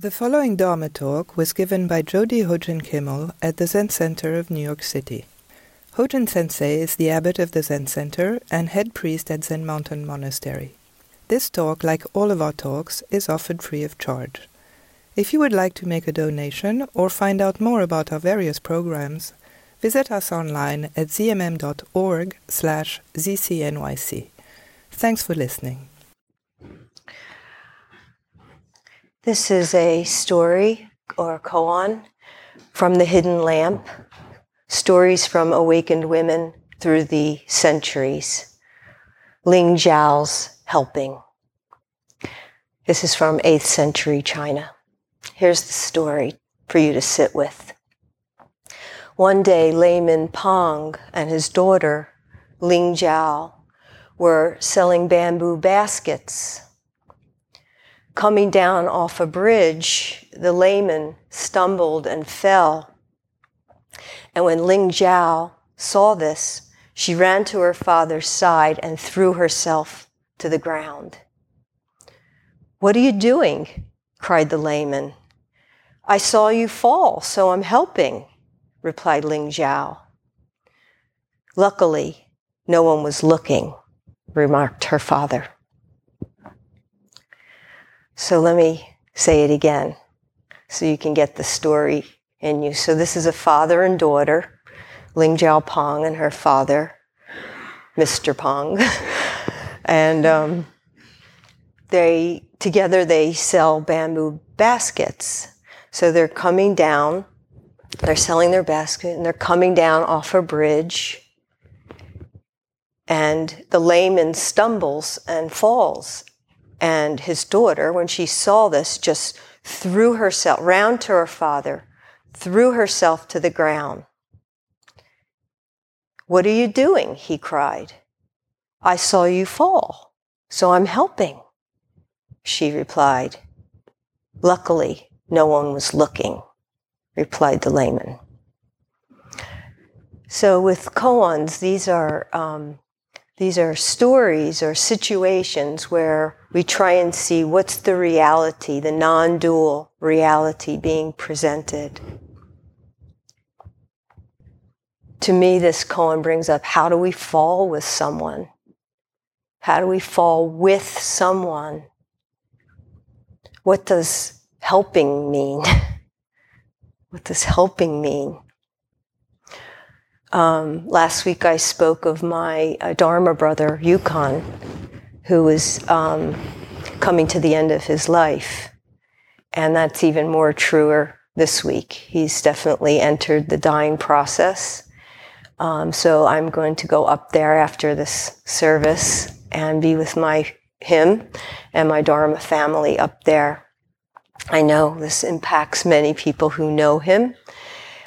The following Dharma talk was given by Jody Hojin Kimmel at the Zen Center of New York City. Hojin Sensei is the abbot of the Zen Center and head priest at Zen Mountain Monastery. This talk, like all of our talks, is offered free of charge. If you would like to make a donation or find out more about our various programs, visit us online at zmm.org/zcnyc. Thanks for listening. This is a story or koan from The Hidden Lamp, stories from awakened women through the centuries, Lingzhao's helping. This is from 8th century China. Here's the story for you to sit with. One day, Layman Pang and his daughter, Lingzhao, were selling bamboo baskets. Coming down off a bridge, the layman stumbled and fell. And when Lingzhao saw this, she ran to her father's side and threw herself to the ground. "What are you doing?" cried the layman. "I saw you fall, so I'm helping," replied Lingzhao. "Luckily, no one was looking," remarked her father. So let me say it again so you can get the story in you. So this is a father and daughter, Lingzhao Pang and her father, Mr. Pang. And they sell bamboo baskets. So they're coming down. They're selling their basket, and they're coming down off a bridge. And the layman stumbles and falls. And his daughter, when she saw this, just threw herself round to her father, threw herself to the ground. "What are you doing?" he cried. "I saw you fall, so I'm helping," she replied. "Luckily, no one was looking," replied the layman. So with koans, these are stories or situations where we try and see what's the reality, the non-dual reality being presented. To me, this koan brings up, how do we fall with someone? How do we fall with someone? What does helping mean? What does helping mean? Last week I spoke of my Dharma brother, Yukan, who was coming to the end of his life. And that's even more truer this week. He's definitely entered the dying process. So I'm going to go up there after this service and be with him and my Dharma family up there. I know this impacts many people who know him.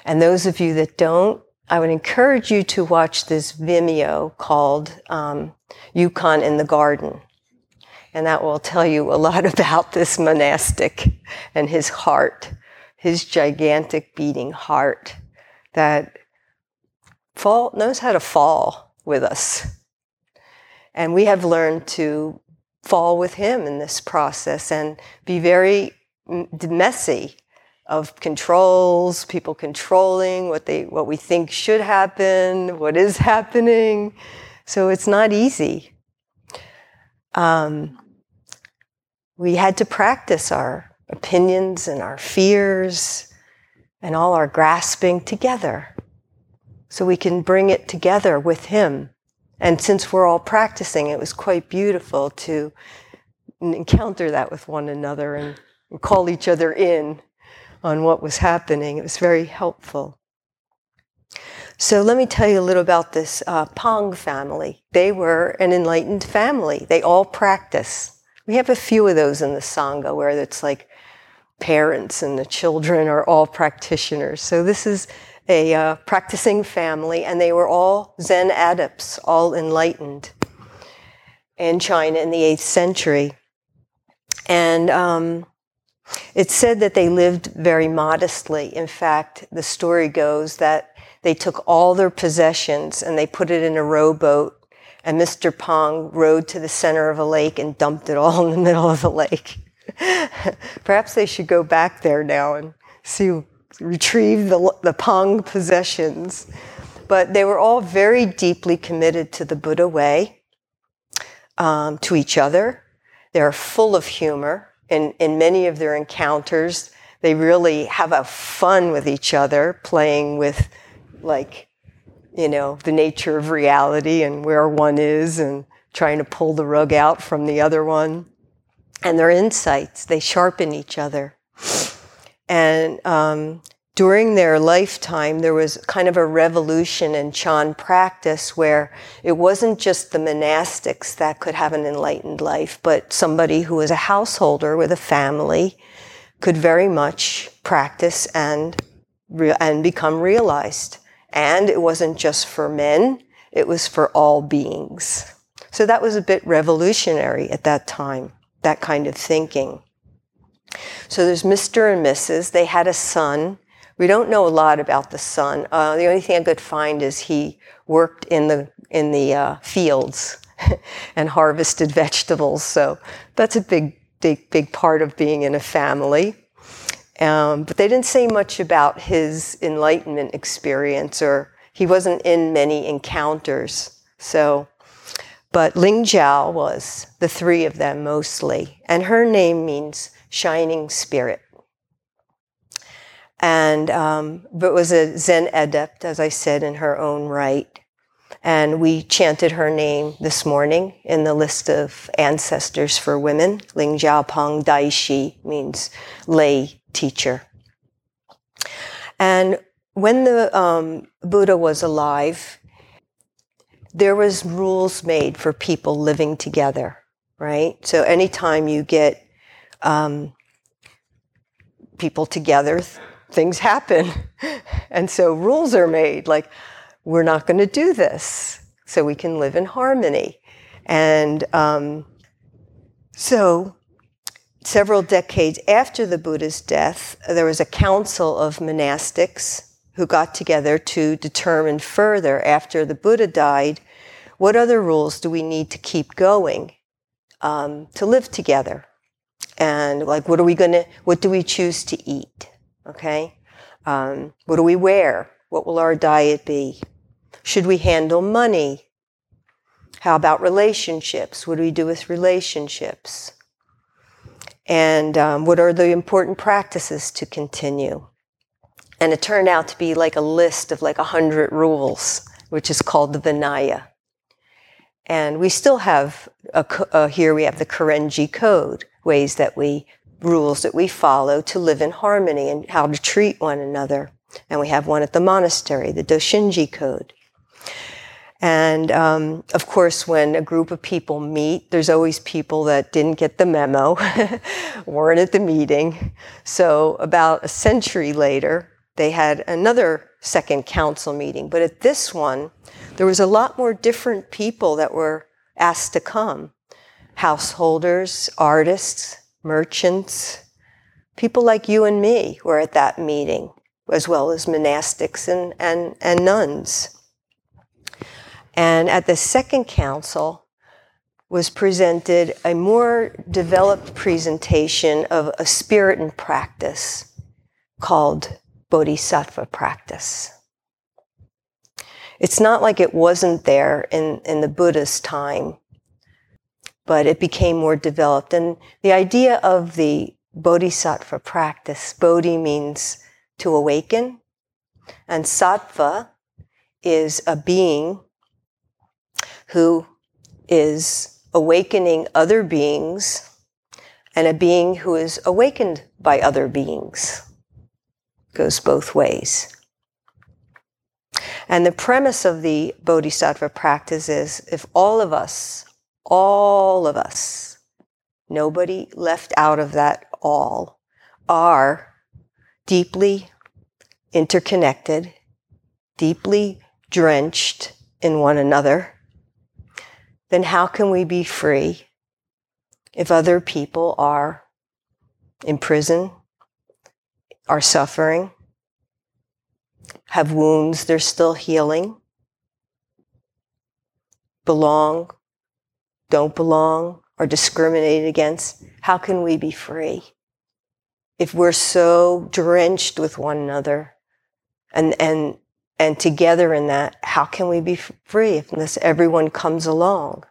And those of you that don't, I would encourage you to watch this Vimeo called Yukan in the Garden. And that will tell you a lot about this monastic and his heart, his gigantic beating heart that knows how to fall with us. And we have learned to fall with him in this process and be very messy of controls, people controlling what we think should happen, what is happening. So it's not easy. We had to practice our opinions and our fears and all our grasping together so we can bring it together with him. And since we're all practicing, it was quite beautiful to encounter that with one another and call each other in on what was happening. It was very helpful. So let me tell you a little about this Pang family. They were an enlightened family. They all practice. We have a few of those in the Sangha where it's like parents and the children are all practitioners. So this is a practicing family, and they were all Zen adepts, all enlightened in China in the 8th century. And it's said that they lived very modestly. In fact, the story goes that they took all their possessions and they put it in a rowboat, and Mr. Pang rowed to the center of a lake and dumped it all in the middle of the lake. Perhaps they should go back there now and see, retrieve the Pang possessions. But they were all very deeply committed to the Buddha way, to each other. They're full of humor in many of their encounters. They really have a fun with each other, playing with, like, you know, the nature of reality and where one is and trying to pull the rug out from the other one. And their insights, they sharpen each other. And during their lifetime, there was kind of a revolution in Chan practice where it wasn't just the monastics that could have an enlightened life, but somebody who was a householder with a family could very much practice and become realized. And it wasn't just for men, it was for all beings. So that was a bit revolutionary at that time, that kind of thinking. So there's Mr. and Mrs. They had a son. We don't know a lot about the son. The only thing I could find is he worked in the fields and harvested vegetables. So that's a big part of being in a family. But they didn't say much about his enlightenment experience, or he wasn't in many encounters. So, but Lingzhao was, the three of them mostly. And her name means shining spirit. And but was a Zen adept, as I said, in her own right. And we chanted her name this morning in the list of ancestors for women. Lingzhao Pang Daishi means lay teacher. And when the Buddha was alive, there was rules made for people living together, right? So anytime you get people together, things happen. And so rules are made, like, we're not going to do this so we can live in harmony. And so several decades after the Buddha's death, there was a council of monastics who got together to determine further, after the Buddha died, what other rules do we need to keep going to live together? And like, what do we choose to eat? Okay. What do we wear? What will our diet be? Should we handle money? How about relationships? What do we do with relationships? And what are the important practices to continue? And it turned out to be like a list of like 100 rules, which is called the Vinaya. And we still have, here we have the Karenji Code, rules that we follow to live in harmony and how to treat one another. And we have one at the monastery, the Doshinji Code. And of course, when a group of people meet, there's always people that didn't get the memo, weren't at the meeting. So about a century later, they had another second council meeting. But at this one, there was a lot more different people that were asked to come. Householders, artists, merchants, people like you and me were at that meeting, as well as monastics and nuns. And at the second council was presented a more developed presentation of a spirit and practice called Bodhisattva practice. It's not like it wasn't there in the Buddha's time, but it became more developed. And the idea of the Bodhisattva practice, Bodhi means to awaken, and Sattva is a being who is awakening other beings, and a being who is awakened by other beings. Goes both ways. And the premise of the Bodhisattva practice is if all of us, nobody left out of that all, are deeply interconnected, deeply drenched in one another, then how can we be free if other people are in prison, are suffering, have wounds they're still healing, belong, don't belong, or discriminated against? How can we be free if we're so drenched with one another and together in that? How can we be free unless everyone comes along?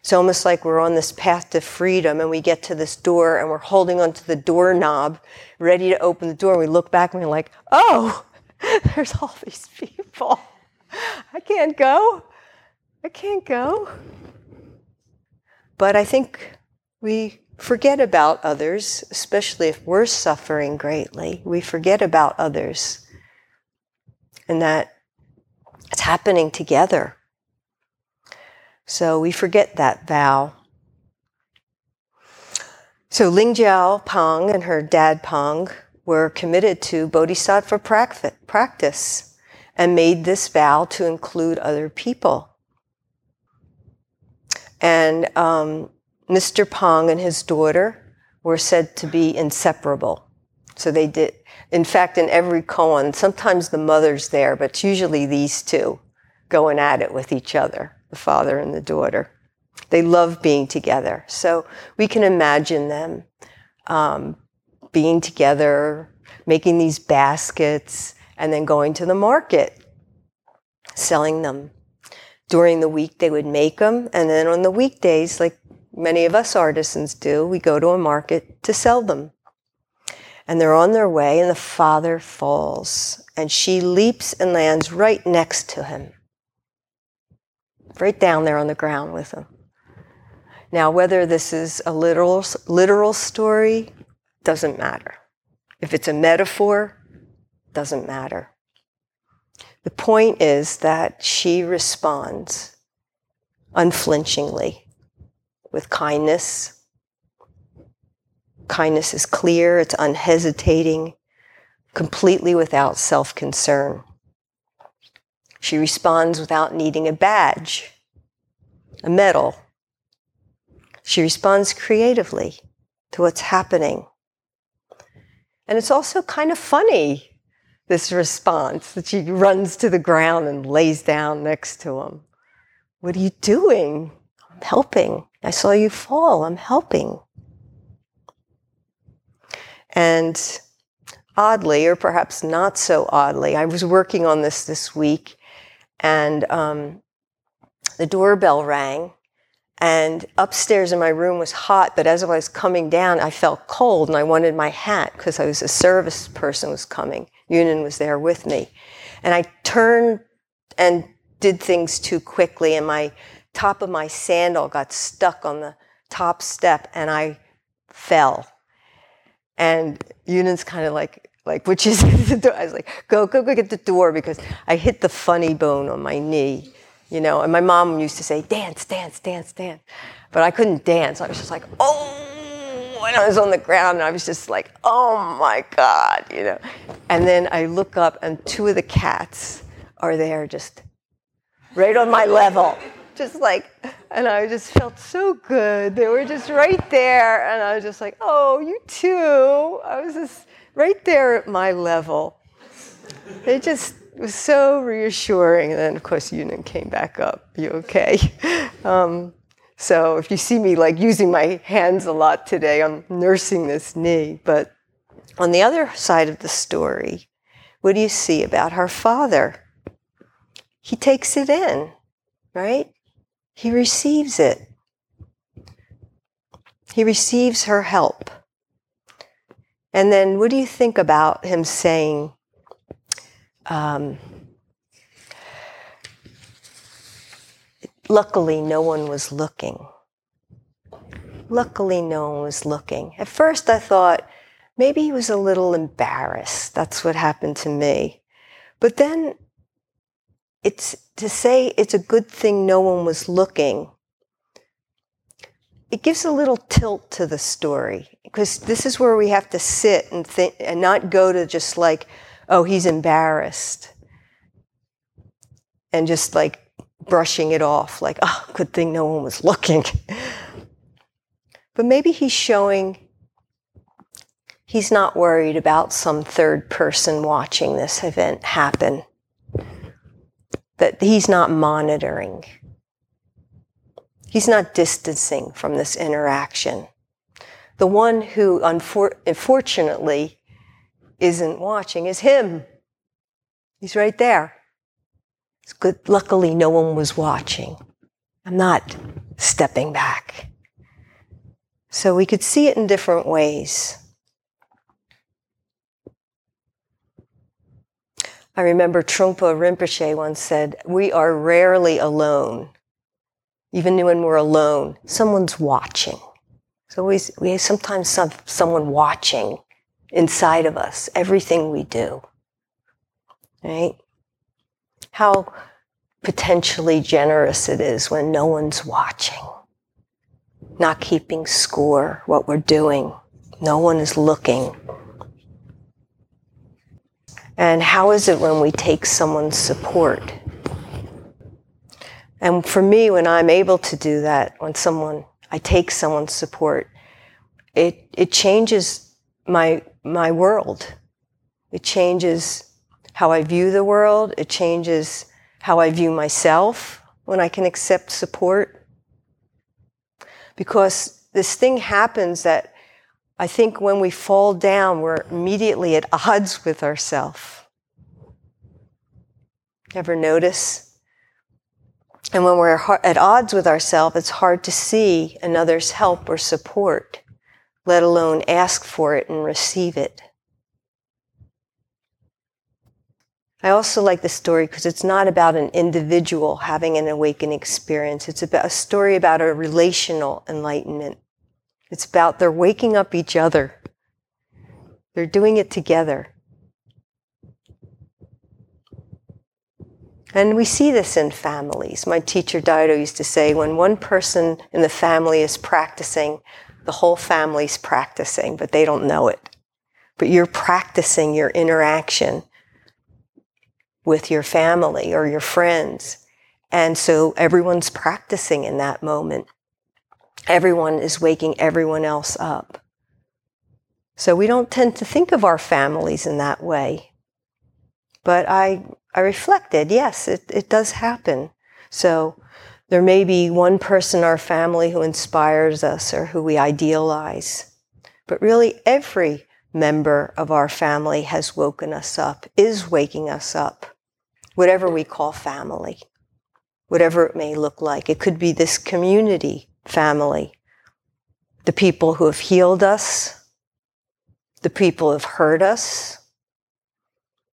It's almost like we're on this path to freedom and we get to this door and we're holding onto the doorknob, ready to open the door. And we look back and we're like, oh, there's all these people. I can't go. But I think we forget about others, especially if we're suffering greatly. We forget about others and that it's happening together. So we forget that vow. So Lingzhao Pang and her dad Pang were committed to bodhisattva practice and made this vow to include other people. And Mr. Pang and his daughter were said to be inseparable. So they did, in fact, in every koan, sometimes the mother's there, but it's usually these two going at it with each other. The father and the daughter. They love being together. So we can imagine them being together, making these baskets, and then going to the market, selling them. During the week, they would make them. And then on the weekdays, like many of us artisans do, we go to a market to sell them. And they're on their way, and the father falls. And she leaps and lands right next to him. Right down there on the ground with him. Now, whether this is a literal story, doesn't matter. If it's a metaphor, doesn't matter. The point is that she responds unflinchingly with kindness. Kindness is clear, it's unhesitating, completely without self-concern. She responds without needing a badge, a medal. She responds creatively to what's happening. And it's also kind of funny, this response, that she runs to the ground and lays down next to him. What are you doing? I'm helping. I saw you fall. I'm helping. And oddly, or perhaps not so oddly, I was working on this week. And the doorbell rang, and upstairs in my room was hot, but as I was coming down, I felt cold, and I wanted my hat because I was a service person was coming. Yunan was there with me. And I turned and did things too quickly, and my top of my sandal got stuck on the top step, and I fell. And Yunan's kind of like, which is the door. I was like, go get the door, because I hit the funny bone on my knee, you know. And my mom used to say, dance. But I couldn't dance. I was just like, oh, and I was on the ground, and I was just like, oh my God, you know. And then I look up, and two of the cats are there just right on my level. Just like, and I just felt so good. They were just right there, and I was just like, oh, you too. I was just right there at my level. It just was so reassuring. And then, of course, Yunan came back up. You okay? So if you see me like using my hands a lot today, I'm nursing this knee. But on the other side of the story, what do you see about her father? He takes it in, right? He receives it. He receives her help. And then what do you think about him saying, luckily no one was looking. Luckily no one was looking. At first I thought maybe he was a little embarrassed. That's what happened to me. But then it's to say it's a good thing no one was looking. It gives a little tilt to the story, because this is where we have to sit and think and not go to just like, oh, he's embarrassed, and just like brushing it off, like, oh, good thing no one was looking. But maybe he's showing he's not worried about some third person watching this event happen, that he's not monitoring. He's not distancing from this interaction. The one who, unfortunately, isn't watching is him. He's right there. It's good. Luckily, no one was watching. I'm not stepping back. So we could see it in different ways. I remember Trungpa Rinpoche once said, "We are rarely alone. Even when we're alone, someone's watching." So we have sometimes someone watching inside of us, everything we do. Right? How potentially generous it is when no one's watching. Not keeping score, what we're doing. No one is looking. And how is it when we take someone's support? And for me, when I'm able to do that, when I take someone's support, it changes my world. It changes how I view the world. It changes how I view myself when I can accept support. Because this thing happens that I think when we fall down, we're immediately at odds with ourselves. Ever notice? And when we're at odds with ourselves, it's hard to see another's help or support, let alone ask for it and receive it. I also like the story because it's not about an individual having an awakening experience. It's about a story about a relational enlightenment. It's about they're waking up each other. They're doing it together. And we see this in families. My teacher Daido used to say, when one person in the family is practicing, the whole family's practicing, but they don't know it. But you're practicing your interaction with your family or your friends. And so everyone's practicing in that moment. Everyone is waking everyone else up. So we don't tend to think of our families in that way. But I reflected, yes, it does happen. So there may be one person in our family who inspires us or who we idealize. But really every member of our family has woken us up, is waking us up, whatever we call family, whatever it may look like. It could be this community family, the people who have healed us, the people who have hurt us,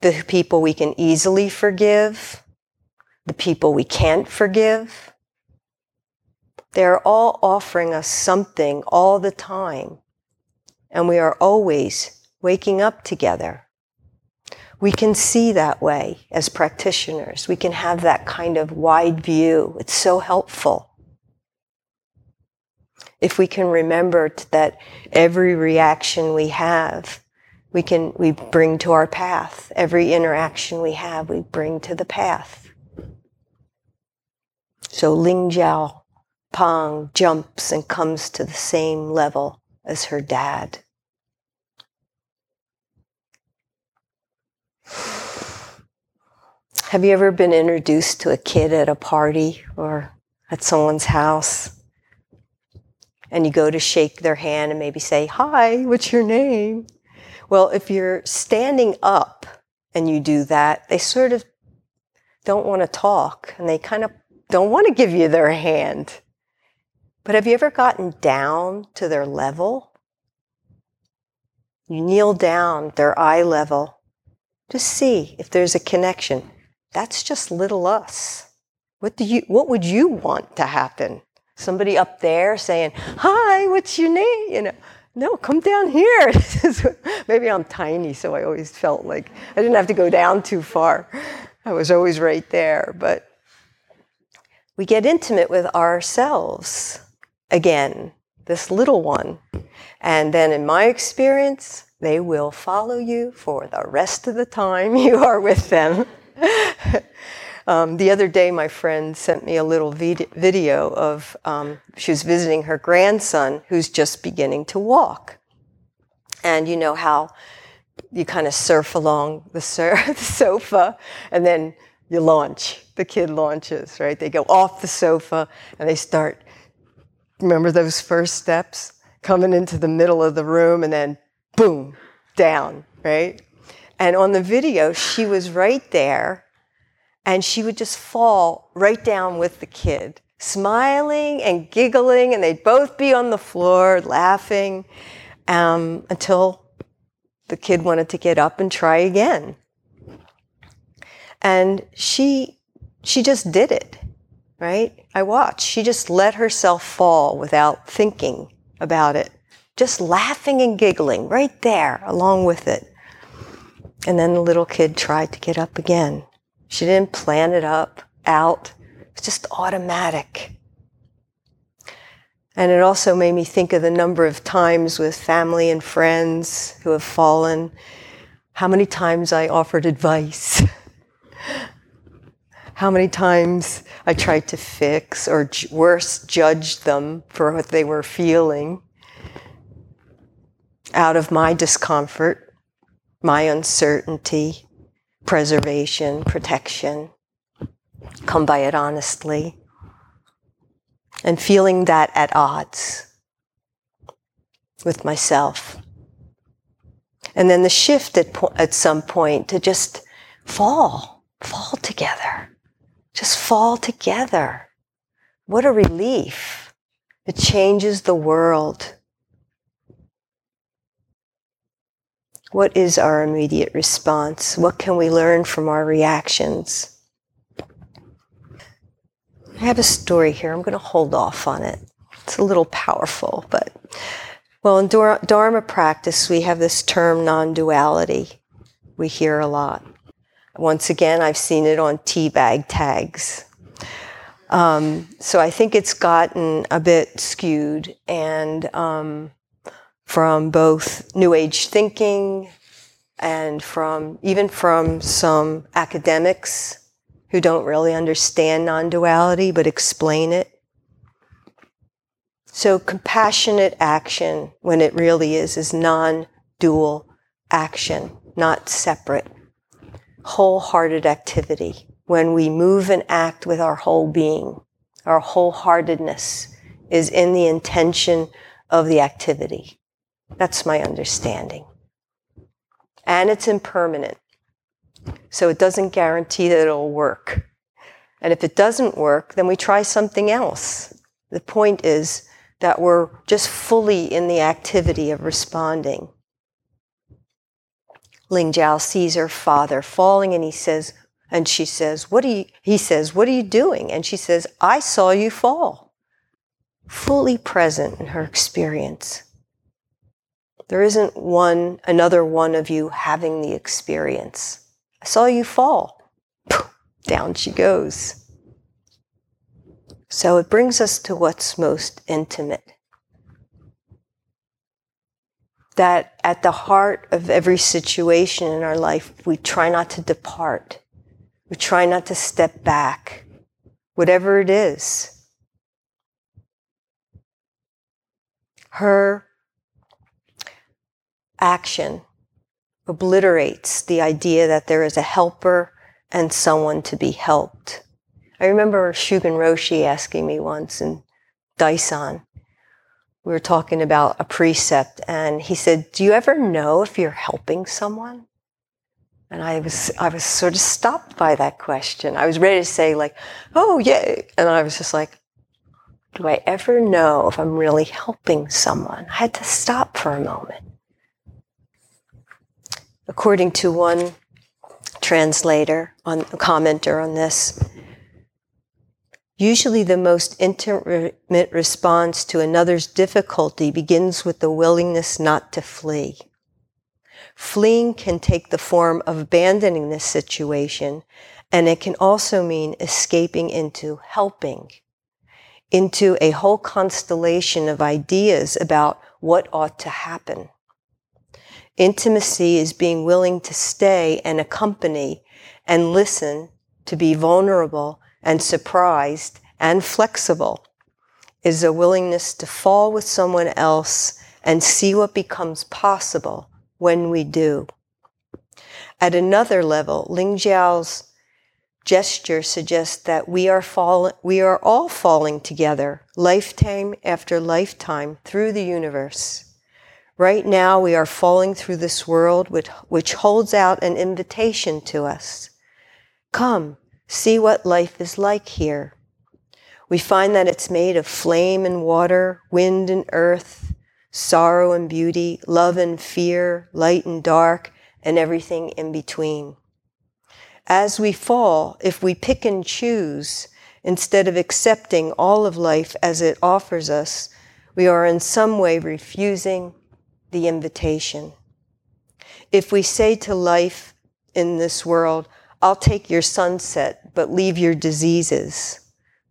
the people we can easily forgive, the people we can't forgive. They're all offering us something all the time, and we are always waking up together. We can see that way as practitioners. We can have that kind of wide view. It's so helpful. If we can remember that every reaction we have, we bring to our path. Every interaction we have, we bring to the path. So Lingzhao Pang jumps and comes to the same level as her dad. Have you ever been introduced to a kid at a party or at someone's house? And you go to shake their hand and maybe say, "Hi, what's your name?" Well, if you're standing up and you do that, they sort of don't want to talk and they kind of don't want to give you their hand. But have you ever gotten down to their level? You kneel down, their eye level. Just see if there's a connection. That's just little us. What would you want to happen? Somebody up there saying, "Hi, what's your name?" You know. No, come down here. Maybe I'm tiny, so I always felt like I didn't have to go down too far. I was always right there. But we get intimate with ourselves again, this little one. And then in my experience, they will follow you for the rest of the time you are with them. The other day, my friend sent me a little video of, she was visiting her grandson who's just beginning to walk. And you know how you kind of surf along the sofa and then you launch. The kid launches, right? They go off the sofa and they start Remember those first steps? Coming into the middle of the room and then boom, down, right? And on the video, she was right there and she would just fall right down with the kid, smiling and giggling, and they'd both be on the floor laughing until the kid wanted to get up and try again. And she just did it, right? I watched. She just let herself fall without thinking about it, just laughing and giggling right there along with it. And then the little kid tried to get up again. She didn't plan it out. It was just automatic. And it also made me think of the number of times with family and friends who have fallen, how many times I offered advice. How many times I tried to fix or worse, judged them for what they were feeling out of my discomfort, my uncertainty, preservation, protection, come by it honestly, and feeling that at odds with myself. And then the shift at some point to just fall together. Just fall together. What a relief. It changes the world. What is our immediate response? What can we learn from our reactions? I have a story here. I'm going to hold off on it. It's a little powerful, but... Well, in Dharma practice, we have this term non-duality. We hear a lot. Once again, I've seen it on teabag tags. So I think it's gotten a bit skewed and from both New Age thinking and from some academics who don't really understand non-duality but explain it. So compassionate action, when it really is non-dual action, not separate. Wholehearted activity, when we move and act with our whole being. Our wholeheartedness is in the intention of the activity. That's my understanding. And it's impermanent. So it doesn't guarantee that it'll work. And if it doesn't work, then we try something else. The point is that we're just fully in the activity of responding. Lingzhao sees her father falling and he says, "What are you doing?" And she says, "I saw you fall." Fully present in her experience. There isn't another one of you having the experience. I saw you fall. Down she goes. So it brings us to what's most intimate. That at the heart of every situation in our life, we try not to depart. We try not to step back, whatever it is. Her action obliterates the idea that there is a helper and someone to be helped. I remember Shugen Roshi asking me once in Daisan, we were talking about a precept, and he said, "Do you ever know if you're helping someone?" And I was sort of stopped by that question. I was ready to say, like, "Oh, yeah." And I was just like, do I ever know if I'm really helping someone? I had to stop for a moment. According to one translator, commenter on this, usually the most intimate response to another's difficulty begins with the willingness not to flee. Fleeing can take the form of abandoning this situation, and it can also mean escaping into helping, into a whole constellation of ideas about what ought to happen. Intimacy is being willing to stay and accompany and listen, to be vulnerable and surprised and flexible, is a willingness to fall with someone else and see what becomes possible when we do. At another level, Lingzhao's gesture suggests that we are all falling together, lifetime after lifetime, through the universe. Right now, we are falling through this world which holds out an invitation to us. Come, see what life is like here. We find that it's made of flame and water, wind and earth, sorrow and beauty, love and fear, light and dark, and everything in between. As we fall, if we pick and choose, instead of accepting all of life as it offers us, we are in some way refusing the invitation. If we say to life in this world, I'll take your sunset, but leave your diseases,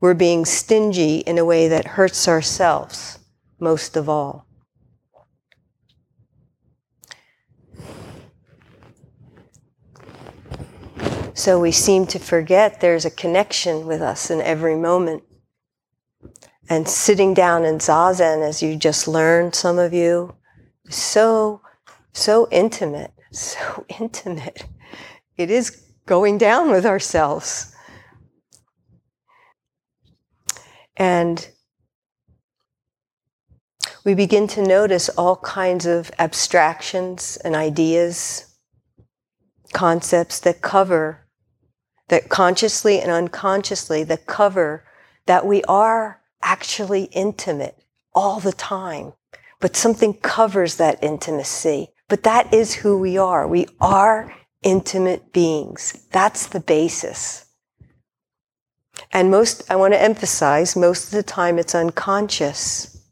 we're being stingy in a way that hurts ourselves most of all. So we seem to forget there's a connection with us in every moment. And sitting down in Zazen, as you just learned, some of you, so intimate. It is going down with ourselves. And we begin to notice all kinds of abstractions and ideas, concepts that consciously and unconsciously that cover that we are actually intimate all the time, but something covers that intimacy. But that is who we are. We are intimate beings. That's the basis. And I want to emphasize, most of the time it's unconscious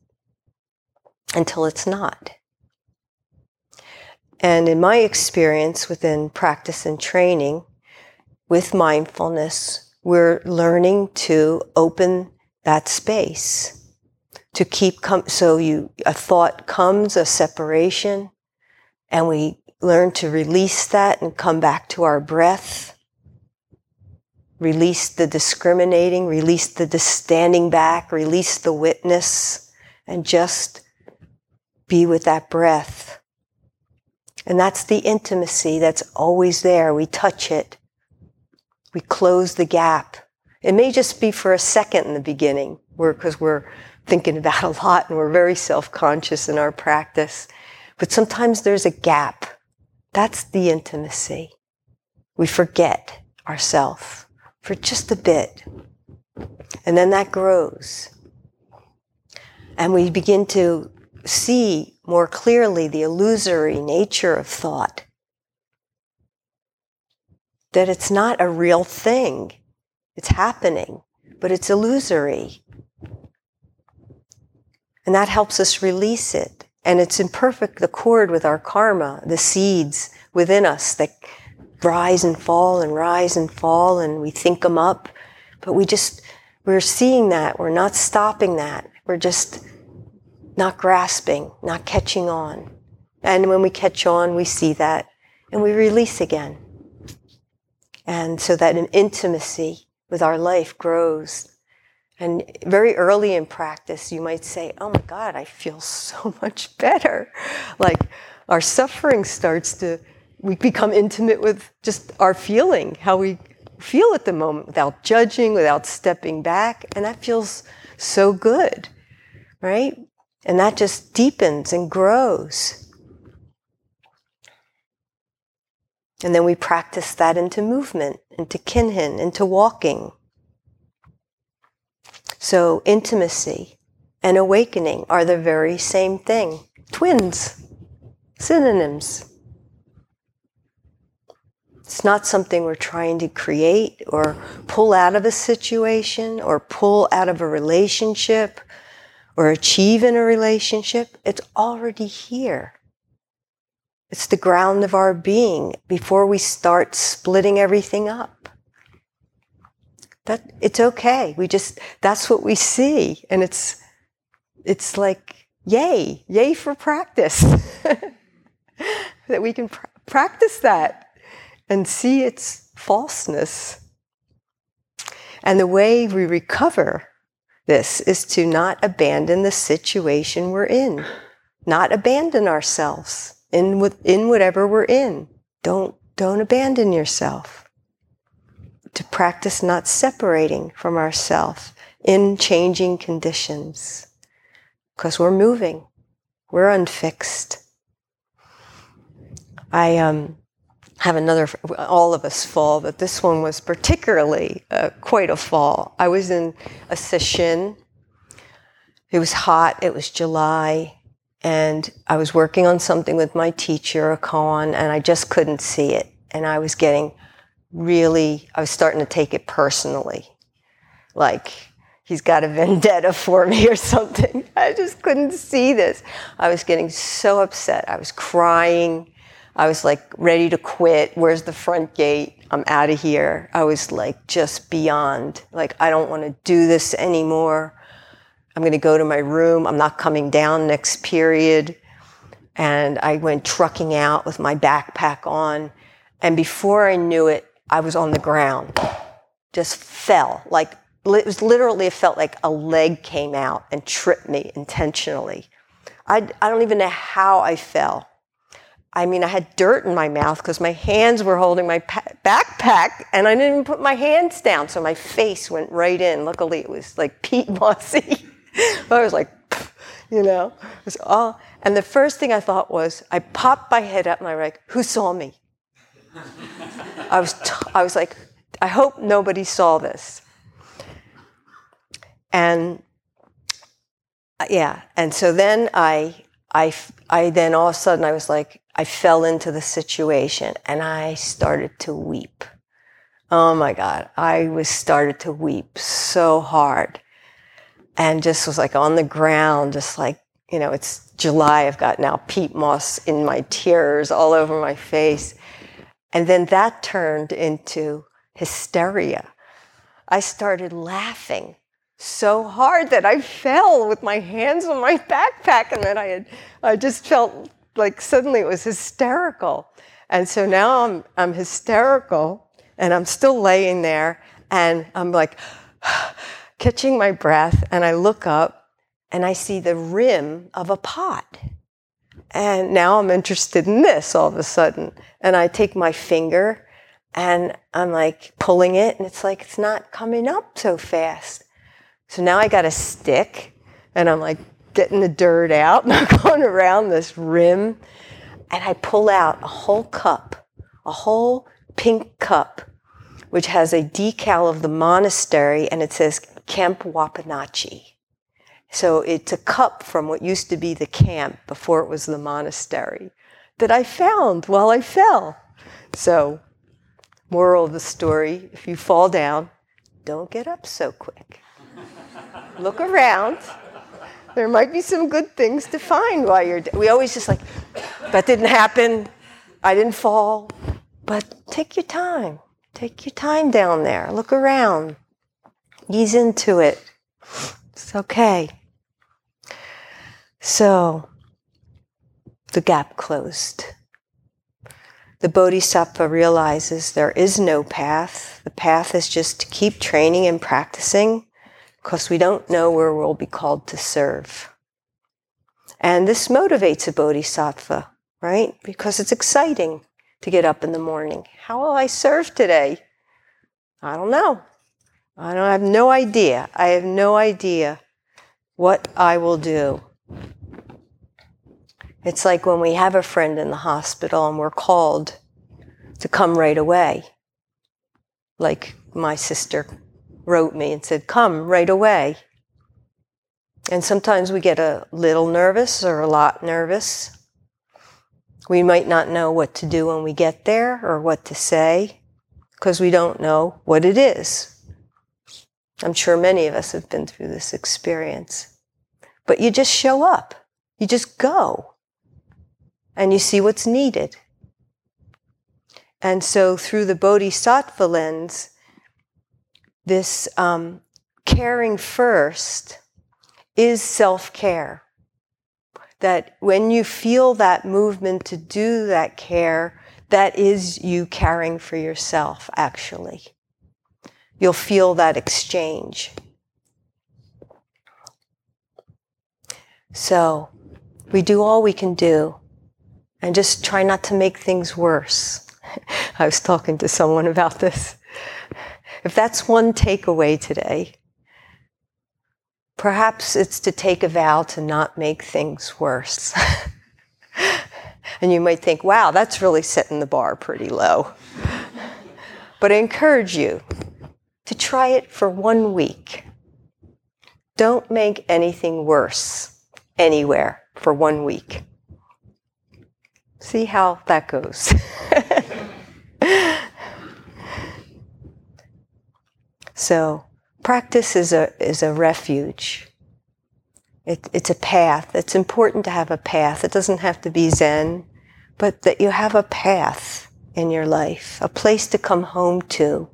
until it's not. And in my experience within practice and training with mindfulness, we're learning to open that space, to a thought comes, a separation, and we learn to release that and come back to our breath, release the discriminating, release the standing back, release the witness, and just be with that breath. And that's the intimacy that's always there. We touch it. We close the gap. It may just be for a second in the beginning, because we're thinking about a lot and we're very self-conscious in our practice. But sometimes there's a gap. That's the intimacy. We forget ourselves for just a bit. And then that grows. And we begin to see more clearly the illusory nature of thought. That it's not a real thing. It's happening, but it's illusory. And that helps us release it. And it's in perfect accord with our karma, the seeds within us that rise and fall, and we think them up. But we're seeing that. We're not stopping that. We're just not grasping, not catching on. And when we catch on, we see that, and we release again. And so that an intimacy with our life grows. And very early in practice, you might say, oh my God, I feel so much better. Like our suffering we become intimate with just our feeling, how we feel at the moment without judging, without stepping back. And that feels so good, right? And that just deepens and grows. And then we practice that into movement, into kinhin, into walking. So intimacy and awakening are the very same thing. Twins, synonyms. It's not something we're trying to create or pull out of a situation or pull out of a relationship or achieve in a relationship. It's already here. It's the ground of our being before we start splitting everything up. That it's okay. That's what we see. And it's like, yay for practice. That we can practice that and see its falseness. And the way we recover this is to not abandon the situation we're in, not abandon ourselves. In whatever we're in, don't abandon yourself. to practice not separating from ourselves in changing conditions, because we're moving, we're unfixed. I have another, all of us fall, but this one was particularly quite a fall. I was in a sesshin. It was hot, it was July, and I was working on something with my teacher, a koan, and I just couldn't see it. And I was getting really, I was starting to take it personally. Like, he's got a vendetta for me or something. I just couldn't see this. I was getting so upset. I was crying. I was like ready to quit. Where's the front gate? I'm out of here. I was like just beyond. Like, I don't want to do this anymore. I'm going to go to my room. I'm not coming down next period. And I went trucking out with my backpack on. And before I knew it, I was on the ground. Just fell. Like, it was literally, it felt like a leg came out and tripped me intentionally. I don't even know how I fell. I mean, I had dirt in my mouth because my hands were holding my backpack and I didn't put my hands down. So my face went right in. Luckily, it was like peat mossy. I was like, you know, it was all. And the first thing I thought was, I popped my head up and I was like, who saw me? I was like, I hope nobody saw this. And yeah, and so then I then all of a sudden I was like, I fell into the situation and I started to weep. Oh my God, I started to weep so hard. And just was like on the ground, just like, you know, it's July. I've got now peat moss in my tears all over my face. And then that turned into hysteria. I started laughing so hard that I fell with my hands on my backpack. And then I just felt like suddenly it was hysterical. And so now I'm hysterical and I'm still laying there and I'm like, catching my breath, and I look up and I see the rim of a pot. And now I'm interested in this all of a sudden. And I take my finger and I'm like pulling it and it's like, it's not coming up so fast. So now I got a stick and I'm like getting the dirt out and I'm going around this rim and I pull out a whole cup, a whole pink cup, which has a decal of the monastery and it says Camp Wapanachi. So it's a cup from what used to be the camp before it was the monastery that I found while I fell. So, moral of the story, if you fall down, don't get up so quick. Look around. There might be some good things to find while you're we always just like, that didn't happen. I didn't fall. But take your time. Take your time down there. Look around. Ease into it. It's okay. So, the gap closed. The Bodhisattva realizes there is no path. The path is just to keep training and practicing because we don't know where we'll be called to serve. And this motivates a Bodhisattva, right? Because it's exciting to get up in the morning. How will I serve today? I don't know. I have no idea. I have no idea what I will do. It's like when we have a friend in the hospital and we're called to come right away. Like my sister wrote me and said, come right away. And sometimes we get a little nervous or a lot nervous. We might not know what to do when we get there or what to say because we don't know what it is. I'm sure many of us have been through this experience. But you just show up. You just go. And you see what's needed. And so through the Bodhisattva lens, this caring first is self-care. That when you feel that movement to do that care, that is you caring for yourself, actually. You'll feel that exchange. So we do all we can do and just try not to make things worse. I was talking to someone about this. if that's one takeaway today, perhaps it's to take a vow to not make things worse. And you might think, wow, that's really setting the bar pretty low. But I encourage you to try it for 1 week. Don't make anything worse anywhere for 1 week. See how that goes. So practice is a refuge. It's a path. It's important to have a path. It doesn't have to be Zen, but that you have a path in your life, a place to come home to.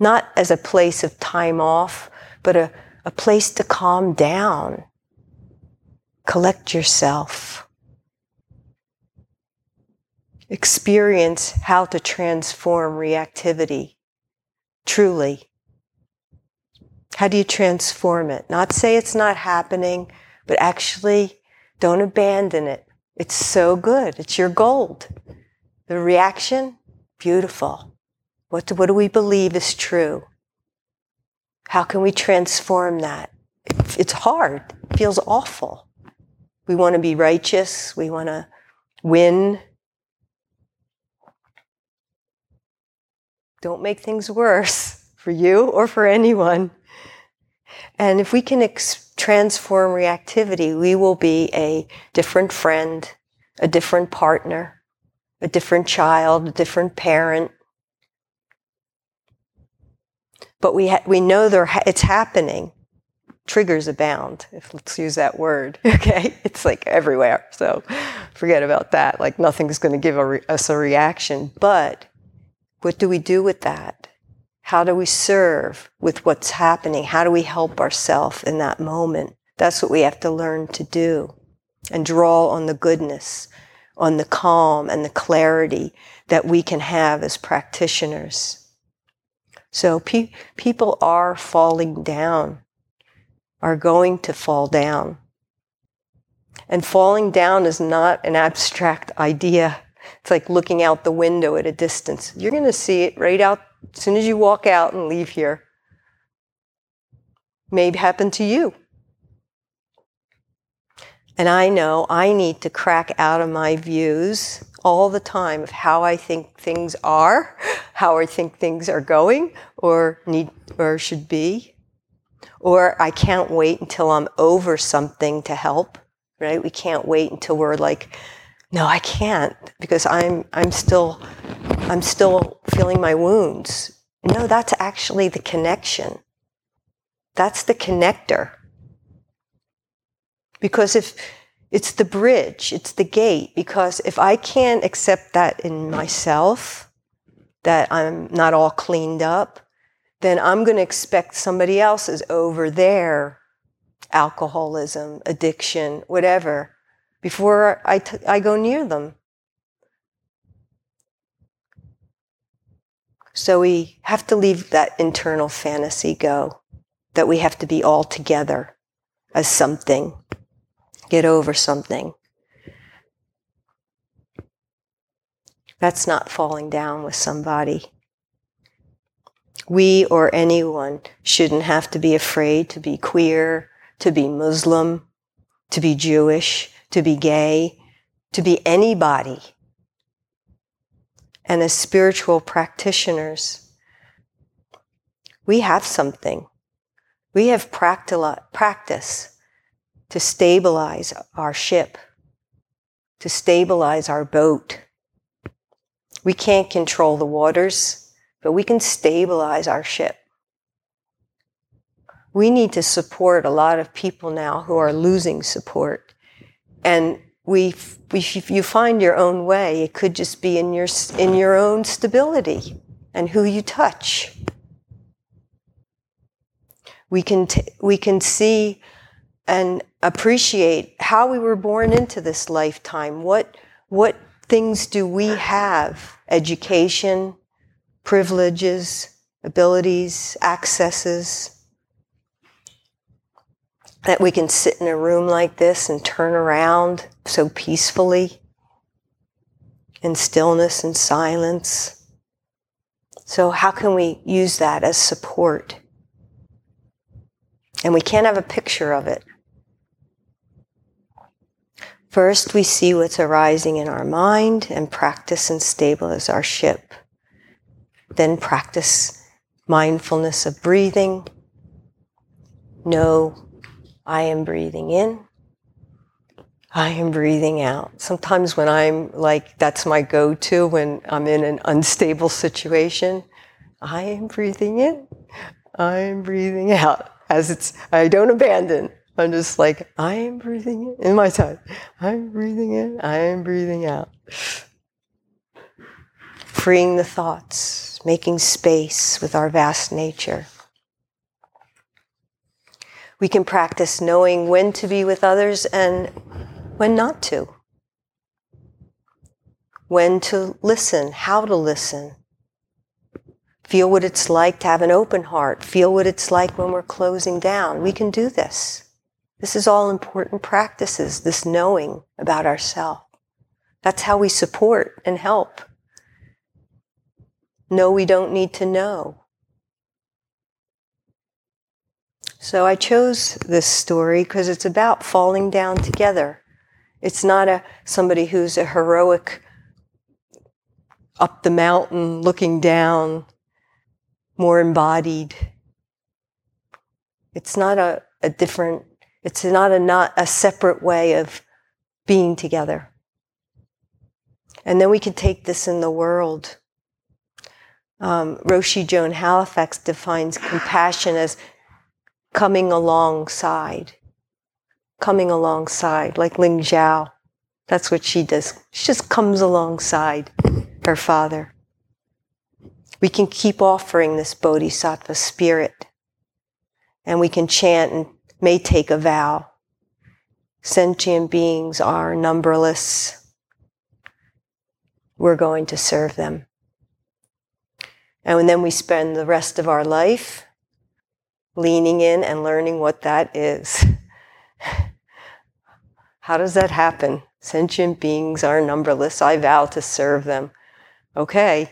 Not as a place of time off, but a place to calm down, collect yourself, experience how to transform reactivity. Truly. How do you transform it? Not say it's not happening, but actually don't abandon it. It's so good. It's your gold. The reaction, beautiful. What do we believe is true? How can we transform that? It's hard. It feels awful. We want to be righteous. We want to win. Don't make things worse for you or for anyone. And if we can transform reactivity, we will be a different friend, a different partner, a different child, a different parent. But we know it's happening. Triggers abound, let's use that word, okay? It's like everywhere, so forget about that. Like nothing's going to give us a reaction. But what do we do with that? How do we serve with what's happening? How do we help ourselves in that moment? That's what we have to learn to do and draw on the goodness, on the calm and the clarity that we can have as practitioners. So people are falling down, are going to fall down. And falling down is not an abstract idea. It's like looking out the window at a distance. You're going to see it right out as soon as you walk out and leave here. May happen to you. And I know I need to crack out of my views all the time of how I think things are, how I think things are going or need or should be. Or I can't wait until I'm over something to help, right? We can't wait until we're like, no, I can't because I'm still feeling my wounds. No, that's actually the connection. That's the connector. Because if it's the bridge, it's the gate, because if I can't accept that in myself, that I'm not all cleaned up, then I'm going to expect somebody else is over there, alcoholism, addiction, whatever, before I go near them. So we have to leave that internal fantasy go, that we have to be all together as something, get over something. That's not falling down with somebody. We or anyone shouldn't have to be afraid to be queer, to be Muslim, to be Jewish, to be gay, to be anybody. And as spiritual practitioners, we have something. We have practice to stabilize our ship, to stabilize our boat. We can't control the waters, but we can stabilize our ship. We need to support a lot of people now who are losing support. And you find your own way. It could just be in your own stability and who you touch. We can see and appreciate how we were born into this lifetime. What things do we have? Education, privileges, abilities, accesses. That we can sit in a room like this and turn around so peacefully in stillness and silence. So how can we use that as support? And we can't have a picture of it. First, we see what's arising in our mind and practice and stabilize our ship. Then practice mindfulness of breathing. Know, I am breathing in. I am breathing out. Sometimes when I'm like, that's my go-to when I'm in an unstable situation. I am breathing in. I am breathing out. I don't abandon. I'm just like, I am breathing in my time. I'm breathing in. I am breathing out. Freeing the thoughts, making space with our vast nature. We can practice knowing when to be with others and when not to, when to listen, how to listen, feel what it's like to have an open heart, feel what it's like when we're closing down. We can do this. This is all important practices, this knowing about ourselves. That's how we support and help. No, we don't need to know. So I chose this story because it's about falling down together. It's not somebody who's a heroic, up the mountain, looking down, more embodied. It's not a separate way of being together. And then we can take this in the world. Roshi Joan Halifax defines compassion as coming alongside, like Lingzhao. That's what she does. She just comes alongside her father. We can keep offering this bodhisattva spirit, and we can chant and may take a vow. Sentient beings are numberless. We're going to serve them. And then we spend the rest of our life leaning in and learning what that is. How does that happen? Sentient beings are numberless. I vow to serve them. Okay.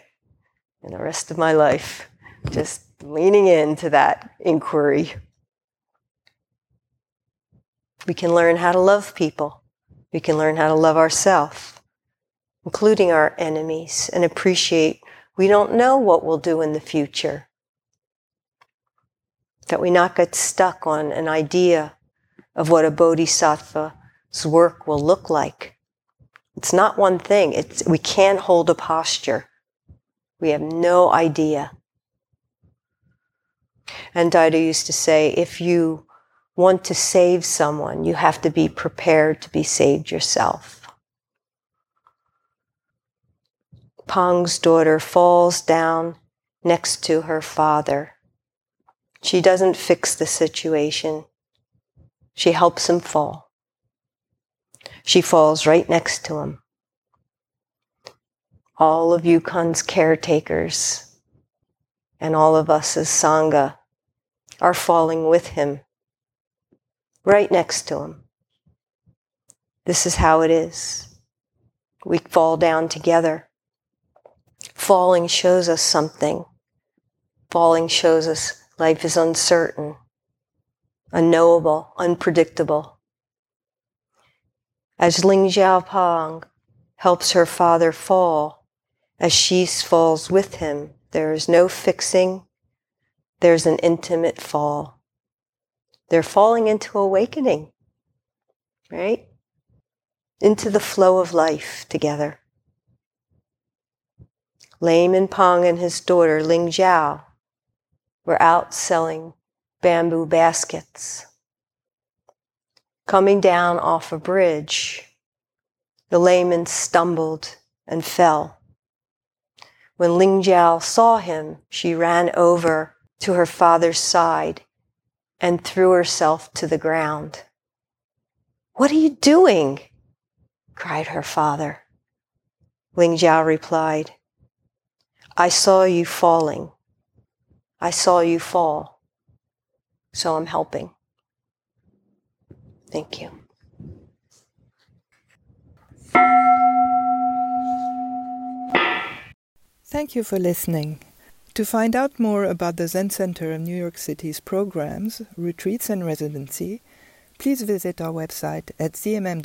And the rest of my life, just leaning into that inquiry. We can learn how to love people. We can learn how to love ourselves, including our enemies, and appreciate we don't know what we'll do in the future. That we not get stuck on an idea of what a bodhisattva's work will look like. It's not one thing. We can't hold a posture. We have no idea. And Daido used to say, if you want to save someone, you have to be prepared to be saved yourself. Pang's daughter falls down next to her father. She doesn't fix the situation. She helps him fall. She falls right next to him. All of Yukan's caretakers and all of us as Sangha are falling with him, right next to him. This is how it is. We fall down together. Falling shows us something. Falling shows us life is uncertain, unknowable, unpredictable. As Lingzhao Pang helps her father fall, as she falls with him, there is no fixing. There's an intimate fall. They're falling into awakening, right? Into the flow of life together. Layman Pang and his daughter Lingzhao were out selling bamboo baskets. Coming down off a bridge, the layman stumbled and fell. When Lingzhao saw him, she ran over to her father's side and threw herself to the ground. "What are you doing?" cried her father. Lingzhao replied, "I saw you falling. I saw you fall, so I'm helping. Thank you." Thank you for listening. To find out more about the Zen Center of New York City's programs, retreats, and residency, please visit our website at zmm.org/zcnyc.